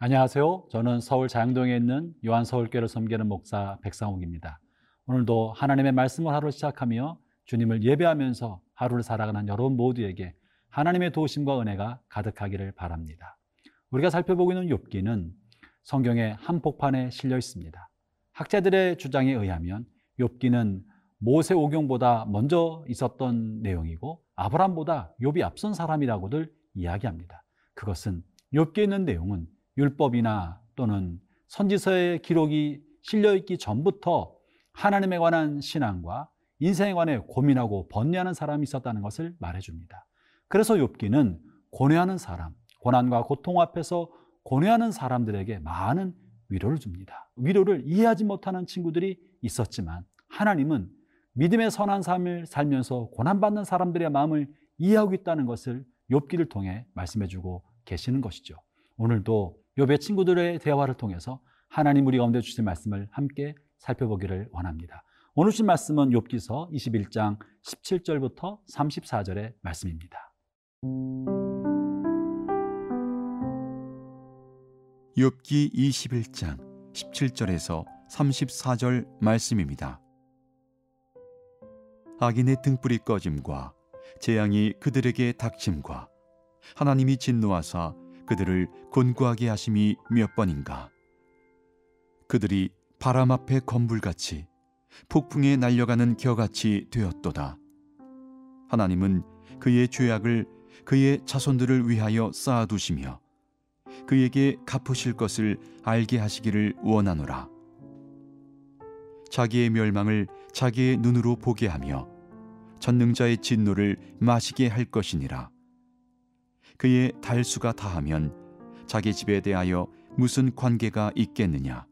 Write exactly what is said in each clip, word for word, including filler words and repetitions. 안녕하세요. 저는 서울 자양동에 있는 요한서울교회를 섬기는 목사 백상욱입니다. 오늘도 하나님의 말씀을 하루를 시작하며 주님을 예배하면서 하루를 살아가는 여러분 모두에게 하나님의 도우심과 은혜가 가득하기를 바랍니다. 우리가 살펴보고 있는 욥기는 성경의 한복판에 실려 있습니다. 학자들의 주장에 의하면 욥기는 모세 오경보다 먼저 있었던 내용이고 아브람보다 욥이 앞선 사람이라고들 이야기합니다. 그것은 욥기에 있는 내용은 율법이나 또는 선지서의 기록이 실려있기 전부터 하나님에 관한 신앙과 인생에 관해 고민하고 번뇌하는 사람이 있었다는 것을 말해줍니다. 그래서 욥기는 고뇌하는 사람, 고난과 고통 앞에서 고뇌하는 사람들에게 많은 위로를 줍니다. 위로를 이해하지 못하는 친구들이 있었지만 하나님은 믿음의 선한 삶을 살면서 고난받는 사람들의 마음을 이해하고 있다는 것을 욥기를 통해 말씀해주고 계시는 것이죠. 오늘도 욥의 친구들의 대화를 통해서 하나님 우리 가운데 주신 말씀을 함께 살펴보기를 원합니다. 오늘 주신 말씀은 욥기서 이십일 장 십칠 절부터 삼십사 절의 말씀입니다. 욥기 이십일 장 십칠 절에서 삼십사 절 말씀입니다. 악인의 등불이 꺼짐과 재앙이 그들에게 닥침과 하나님이 진노하사 그들을 곤고하게 하심이 몇 번인가. 그들이 바람 앞에 건불같이 폭풍에 날려가는 겨같이 되었도다. 하나님은 그의 죄악을 그의 자손들을 위하여 쌓아두시며 그에게 갚으실 것을 알게 하시기를 원하노라. 자기의 멸망을 자기의 눈으로 보게 하며 전능자의 진노를 마시게 할 것이니라. 그의 달수가 다하면 자기 집에 대하여 무슨 관계가 있겠느냐.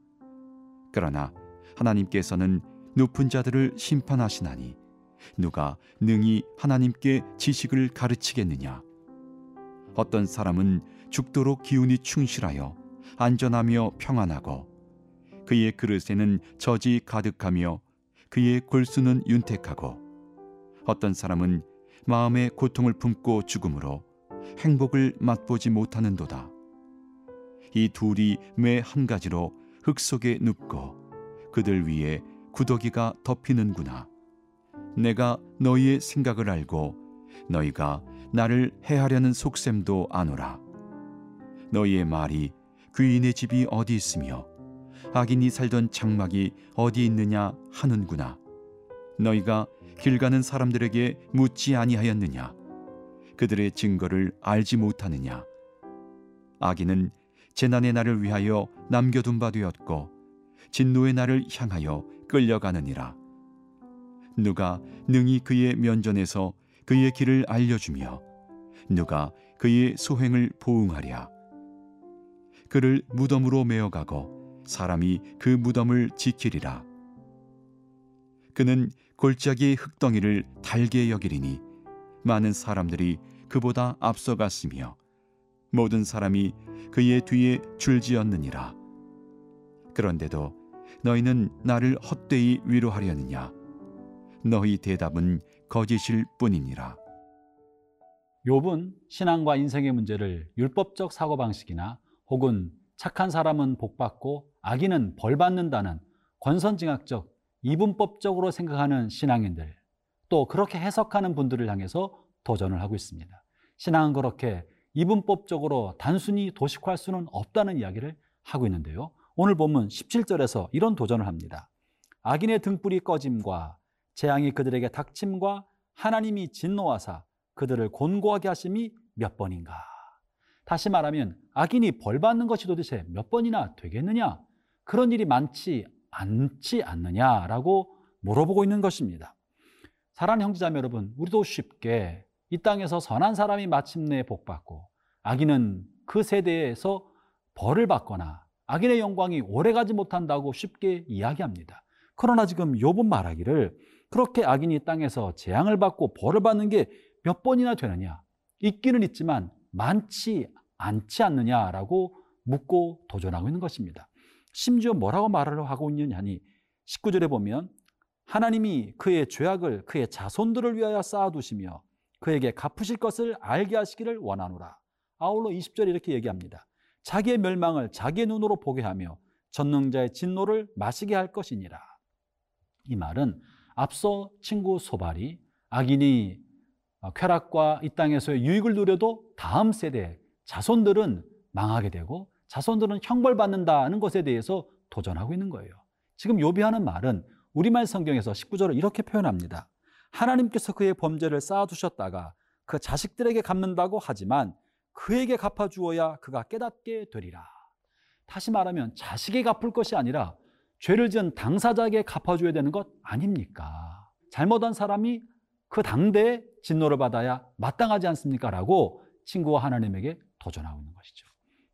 그러나 하나님께서는 높은 자들을 심판하시나니 누가 능히 하나님께 지식을 가르치겠느냐. 어떤 사람은 죽도록 기운이 충실하여 안전하며 평안하고 그의 그릇에는 젖이 가득하며 그의 골수는 윤택하고, 어떤 사람은 마음의 고통을 품고 죽음으로 행복을 맛보지 못하는도다. 이 둘이 매 한 가지로 흙 속에 눕고 그들 위에 구더기가 덮이는구나. 내가 너희의 생각을 알고 너희가 나를 해하려는 속셈도 아노라. 너희의 말이 귀인의 집이 어디 있으며 악인이 살던 장막이 어디 있느냐 하는구나. 너희가 길 가는 사람들에게 묻지 아니하였느냐. 그들의 증거를 알지 못하느냐. 악인은 재난의 날을 위하여 남겨둔 바 되었고 진노의 날을 향하여 끌려가느니라. 누가 능히 그의 면전에서 그의 길을 알려주며 누가 그의 소행을 보응하랴. 그를 무덤으로 메어가고 사람이 그 무덤을 지키리라. 그는 골짜기의 흙덩이를 달게 여기리니 많은 사람들이 그보다 앞서갔으며 모든 사람이 그의 뒤에 줄지었느니라. 그런데도 너희는 나를 헛되이 위로하려느냐. 너희 대답은 거짓일 뿐이니라. 욥은 신앙과 인생의 문제를 율법적 사고방식이나 혹은 착한 사람은 복받고 악인은 벌받는다는 권선징악적 이분법적으로 생각하는 신앙인들, 또 그렇게 해석하는 분들을 향해서 도전을 하고 있습니다. 신앙은 그렇게 이분법적으로 단순히 도식화할 수는 없다는 이야기를 하고 있는데요. 오늘 보면 십칠 절에서 이런 도전을 합니다. 악인의 등불이 꺼짐과 재앙이 그들에게 닥침과 하나님이 진노하사 그들을 곤고하게 하심이 몇 번인가. 다시 말하면 악인이 벌받는 것이 도대체 몇 번이나 되겠느냐, 그런 일이 많지 않지 않느냐라고 물어보고 있는 것입니다. 사랑하는 형제자매 여러분, 우리도 쉽게 이 땅에서 선한 사람이 마침내 복받고 악인은 그 세대에서 벌을 받거나 악인의 영광이 오래가지 못한다고 쉽게 이야기합니다. 그러나 지금 욥은 말하기를 그렇게 악인이 땅에서 재앙을 받고 벌을 받는 게 몇 번이나 되느냐, 있기는 있지만 많지 않지 않느냐라고 묻고 도전하고 있는 것입니다. 심지어 뭐라고 말을 하고 있느냐니 십구 절에 보면 하나님이 그의 죄악을 그의 자손들을 위하여 쌓아두시며 그에게 갚으실 것을 알게 하시기를 원하노라. 아울러 이십 절에 이렇게 얘기합니다. 자기의 멸망을 자기의 눈으로 보게 하며 전능자의 진노를 마시게 할 것이니라. 이 말은 앞서 친구 소발이 악인이 쾌락과 이 땅에서의 유익을 누려도 다음 세대 자손들은 망하게 되고 자손들은 형벌받는다는 것에 대해서 도전하고 있는 거예요. 지금 욥이 하는 말은 우리말 성경에서 십구 절을 이렇게 표현합니다. 하나님께서 그의 범죄를 쌓아두셨다가 그 자식들에게 갚는다고 하지만 그에게 갚아주어야 그가 깨닫게 되리라. 다시 말하면 자식이 갚을 것이 아니라 죄를 지은 당사자에게 갚아줘야 되는 것 아닙니까? 잘못한 사람이 그 당대의 진노를 받아야 마땅하지 않습니까? 라고 친구와 하나님에게 도전하고 있는 것이죠.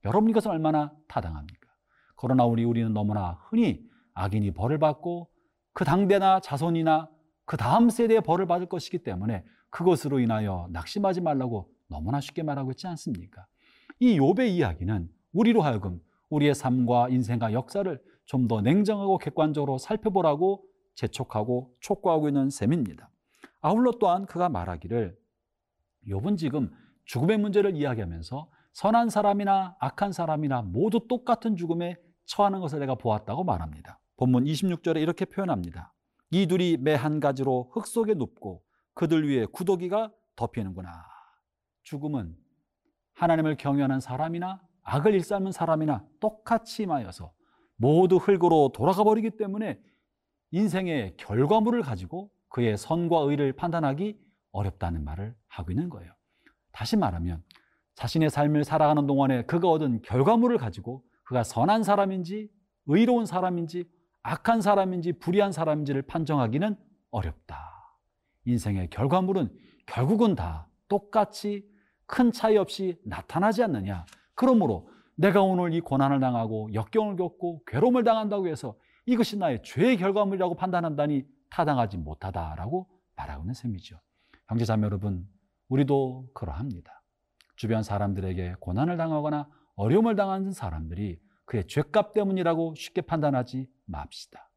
여러분, 이것은 얼마나 타당합니까? 그러나 우리, 우리는 너무나 흔히 악인이 벌을 받고 그 당대나 자손이나 그 다음 세대의 벌을 받을 것이기 때문에 그것으로 인하여 낙심하지 말라고 너무나 쉽게 말하고 있지 않습니까? 이 욥의 이야기는 우리로 하여금 우리의 삶과 인생과 역사를 좀 더 냉정하고 객관적으로 살펴보라고 재촉하고 촉구하고 있는 셈입니다. 아울러 또한 그가 말하기를, 욥은 지금 죽음의 문제를 이야기하면서 선한 사람이나 악한 사람이나 모두 똑같은 죽음에 처하는 것을 내가 보았다고 말합니다. 본문 이십육 절에 이렇게 표현합니다. 이 둘이 매 한 가지로 흙 속에 눕고 그들 위에 구더기가 덮이는구나. 죽음은 하나님을 경외하는 사람이나 악을 일삼는 사람이나 똑같이 임하여서 모두 흙으로 돌아가 버리기 때문에 인생의 결과물을 가지고 그의 선과 의를 판단하기 어렵다는 말을 하고 있는 거예요. 다시 말하면 자신의 삶을 살아가는 동안에 그가 얻은 결과물을 가지고 그가 선한 사람인지 의로운 사람인지 악한 사람인지 불의한 사람인지를 판정하기는 어렵다. 인생의 결과물은 결국은 다 똑같이 큰 차이 없이 나타나지 않느냐. 그러므로 내가 오늘 이 고난을 당하고 역경을 겪고 괴로움을 당한다고 해서 이것이 나의 죄의 결과물이라고 판단한다니 타당하지 못하다라고 말하고 있는 셈이죠. 형제자매 여러분, 우리도 그러합니다. 주변 사람들에게 고난을 당하거나 어려움을 당하는 사람들이 그의 죄값 때문이라고 쉽게 판단하지 맙시다.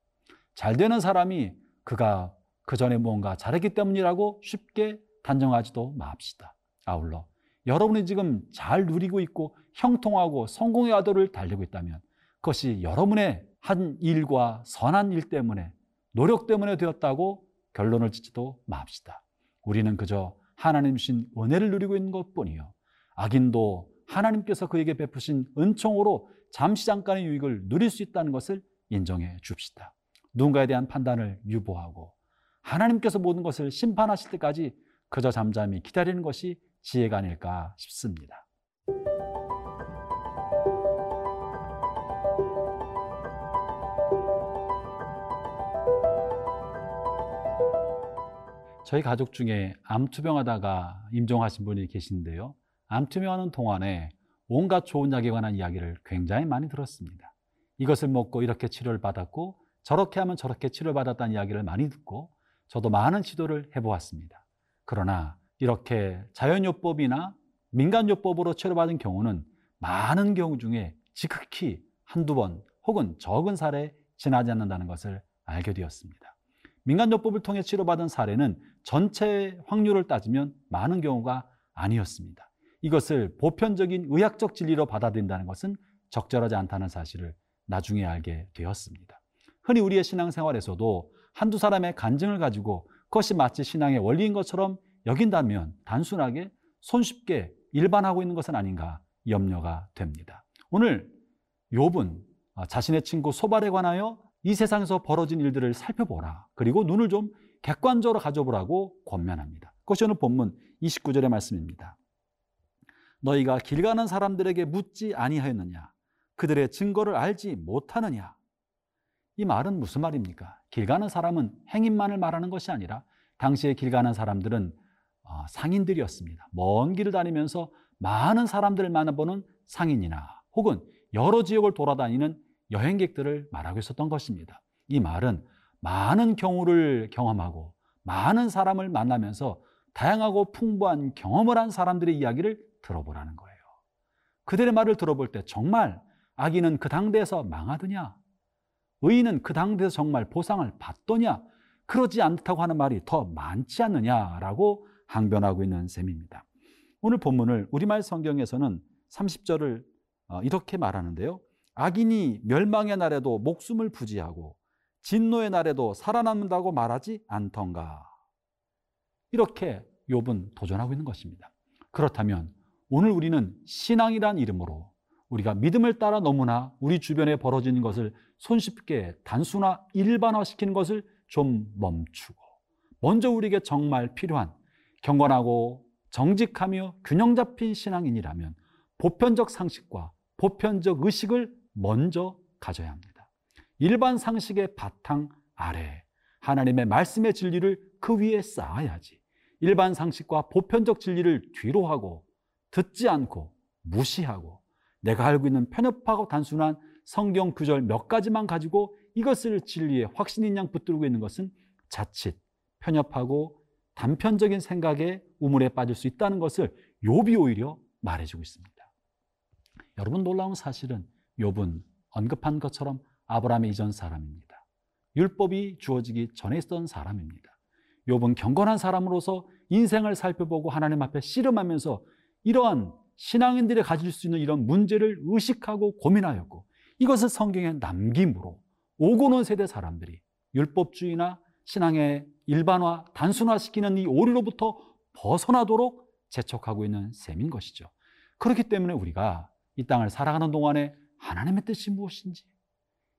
잘 되는 사람이 그가 그 전에 무언가 잘했기 때문이라고 쉽게 단정하지도 맙시다. 아울러 여러분이 지금 잘 누리고 있고 형통하고 성공의 화도를 달리고 있다면 그것이 여러분의 한 일과 선한 일 때문에 노력 때문에 되었다고 결론을 짓지도 맙시다. 우리는 그저 하나님 주신 은혜를 누리고 있는 것뿐이요, 악인도 하나님께서 그에게 베푸신 은총으로 잠시 잠깐의 유익을 누릴 수 있다는 것을 인정해 줍시다. 누군가에 대한 판단을 유보하고 하나님께서 모든 것을 심판하실 때까지 그저 잠잠히 기다리는 것이 지혜가 아닐까 싶습니다. 저희 가족 중에 암투병하다가 임종하신 분이 계신데요, 암투병하는 동안에 온갖 좋은 약에 관한 이야기를 굉장히 많이 들었습니다. 이것을 먹고 이렇게 치료를 받았고 저렇게 하면 저렇게 치료를 받았다는 이야기를 많이 듣고 저도 많은 시도를 해보았습니다. 그러나 이렇게 자연요법이나 민간요법으로 치료받은 경우는 많은 경우 중에 지극히 한두 번 혹은 적은 사례에 지나지 않는다는 것을 알게 되었습니다. 민간요법을 통해 치료받은 사례는 전체 확률을 따지면 많은 경우가 아니었습니다. 이것을 보편적인 의학적 진리로 받아들인다는 것은 적절하지 않다는 사실을 나중에 알게 되었습니다. 흔히 우리의 신앙생활에서도 한두 사람의 간증을 가지고 그것이 마치 신앙의 원리인 것처럼 여긴다면 단순하게 손쉽게 일반화하고 있는 것은 아닌가 염려가 됩니다. 오늘 욥은 자신의 친구 소발에 관하여 이 세상에서 벌어진 일들을 살펴보라, 그리고 눈을 좀 객관적으로 가져보라고 권면합니다. 그것이 오늘 본문 이십구 절의 말씀입니다. 너희가 길 가는 사람들에게 묻지 아니하였느냐? 그들의 증거를 알지 못하느냐? 이 말은 무슨 말입니까? 길 가는 사람은 행인만을 말하는 것이 아니라 당시에 길 가는 사람들은 상인들이었습니다. 먼 길을 다니면서 많은 사람들을 만나보는 상인이나 혹은 여러 지역을 돌아다니는 여행객들을 말하고 있었던 것입니다. 이 말은 많은 경우를 경험하고 많은 사람을 만나면서 다양하고 풍부한 경험을 한 사람들의 이야기를 들어보라는 거예요. 그들의 말을 들어볼 때 정말 악인은 그 당대에서 망하더냐? 의인은 그 당대에서 정말 보상을 받더냐? 그러지 않다고 하는 말이 더 많지 않느냐라고 항변하고 있는 셈입니다. 오늘 본문을 우리말 성경에서는 삼십 절을 이렇게 말하는데요. 악인이 멸망의 날에도 목숨을 부지하고 진노의 날에도 살아남는다고 말하지 않던가. 이렇게 욥은 도전하고 있는 것입니다. 그렇다면 오늘 우리는 신앙이란 이름으로 우리가 믿음을 따라 너무나 우리 주변에 벌어지는 것을 손쉽게 단순화, 일반화시키는 것을 좀 멈추고 먼저 우리에게 정말 필요한 경건하고 정직하며 균형 잡힌 신앙인이라면 보편적 상식과 보편적 의식을 먼저 가져야 합니다. 일반 상식의 바탕 아래 하나님의 말씀의 진리를 그 위에 쌓아야지 일반 상식과 보편적 진리를 뒤로 하고 듣지 않고 무시하고 내가 알고 있는 편협하고 단순한 성경 구절 몇 가지만 가지고 이것을 진리의 확신인 양 붙들고 있는 것은 자칫 편협하고 단편적인 생각에 우물에 빠질 수 있다는 것을 욥이 오히려 말해주고 있습니다. 여러분, 놀라운 사실은 욥은 언급한 것처럼 아브라함의 이전 사람입니다. 율법이 주어지기 전에 있던 사람입니다. 욥은 경건한 사람으로서 인생을 살펴보고 하나님 앞에 씨름하면서 이러한 신앙인들이 가질 수 있는 이런 문제를 의식하고 고민하였고 이것을 성경에 남김으로 오고 온 세대 사람들이 율법주의나 신앙의 일반화, 단순화시키는 이 오류로부터 벗어나도록 재촉하고 있는 셈인 것이죠. 그렇기 때문에 우리가 이 땅을 살아가는 동안에 하나님의 뜻이 무엇인지,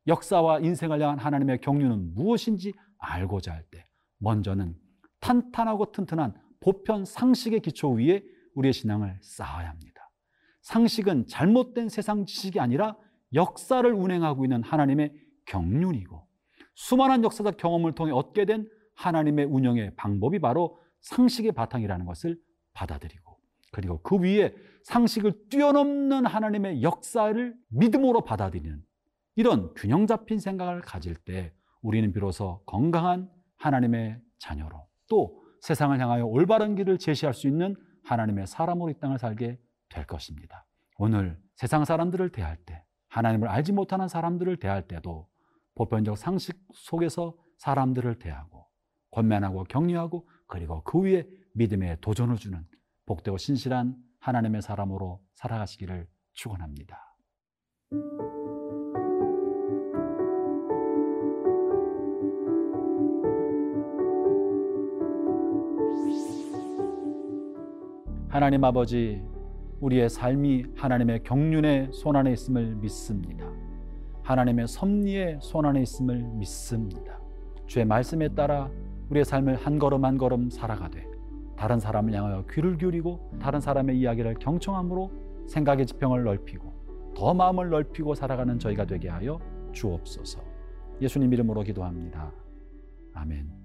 역사와 인생을 향한 하나님의 경륜은 무엇인지 알고자 할 때 먼저는 탄탄하고 튼튼한 보편 상식의 기초 위에 우리의 신앙을 쌓아야 합니다. 상식은 잘못된 세상 지식이 아니라 역사를 운행하고 있는 하나님의 경륜이고 수많은 역사적 경험을 통해 얻게 된 하나님의 운영의 방법이 바로 상식의 바탕이라는 것을 받아들이고 그리고 그 위에 상식을 뛰어넘는 하나님의 역사를 믿음으로 받아들이는 이런 균형 잡힌 생각을 가질 때 우리는 비로소 건강한 하나님의 자녀로 또 세상을 향하여 올바른 길을 제시할 수 있는 하나님의 사람으로 이 땅을 살게 될 것입니다. 오늘 세상 사람들을 대할 때 하나님을 알지 못하는 사람들을 대할 때도 보편적 상식 속에서 사람들을 대하고 권면하고 격려하고 그리고 그 위에 믿음에 도전을 주는 복되고 신실한 하나님의 사람으로 살아가시기를 축원합니다. 하나님 아버지, 우리의 삶이 하나님의 경륜의 손안에 있음을 믿습니다. 하나님의 섭리의 손안에 있음을 믿습니다. 주의 말씀에 따라 우리의 삶을 한 걸음 한 걸음 살아가되 다른 사람을 향하여 귀를 기울이고 다른 사람의 이야기를 경청함으로 생각의 지평을 넓히고 더 마음을 넓히고 살아가는 저희가 되게 하여 주옵소서. 예수님 이름으로 기도합니다. 아멘.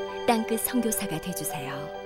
땅끝 선교사가 되어주세요.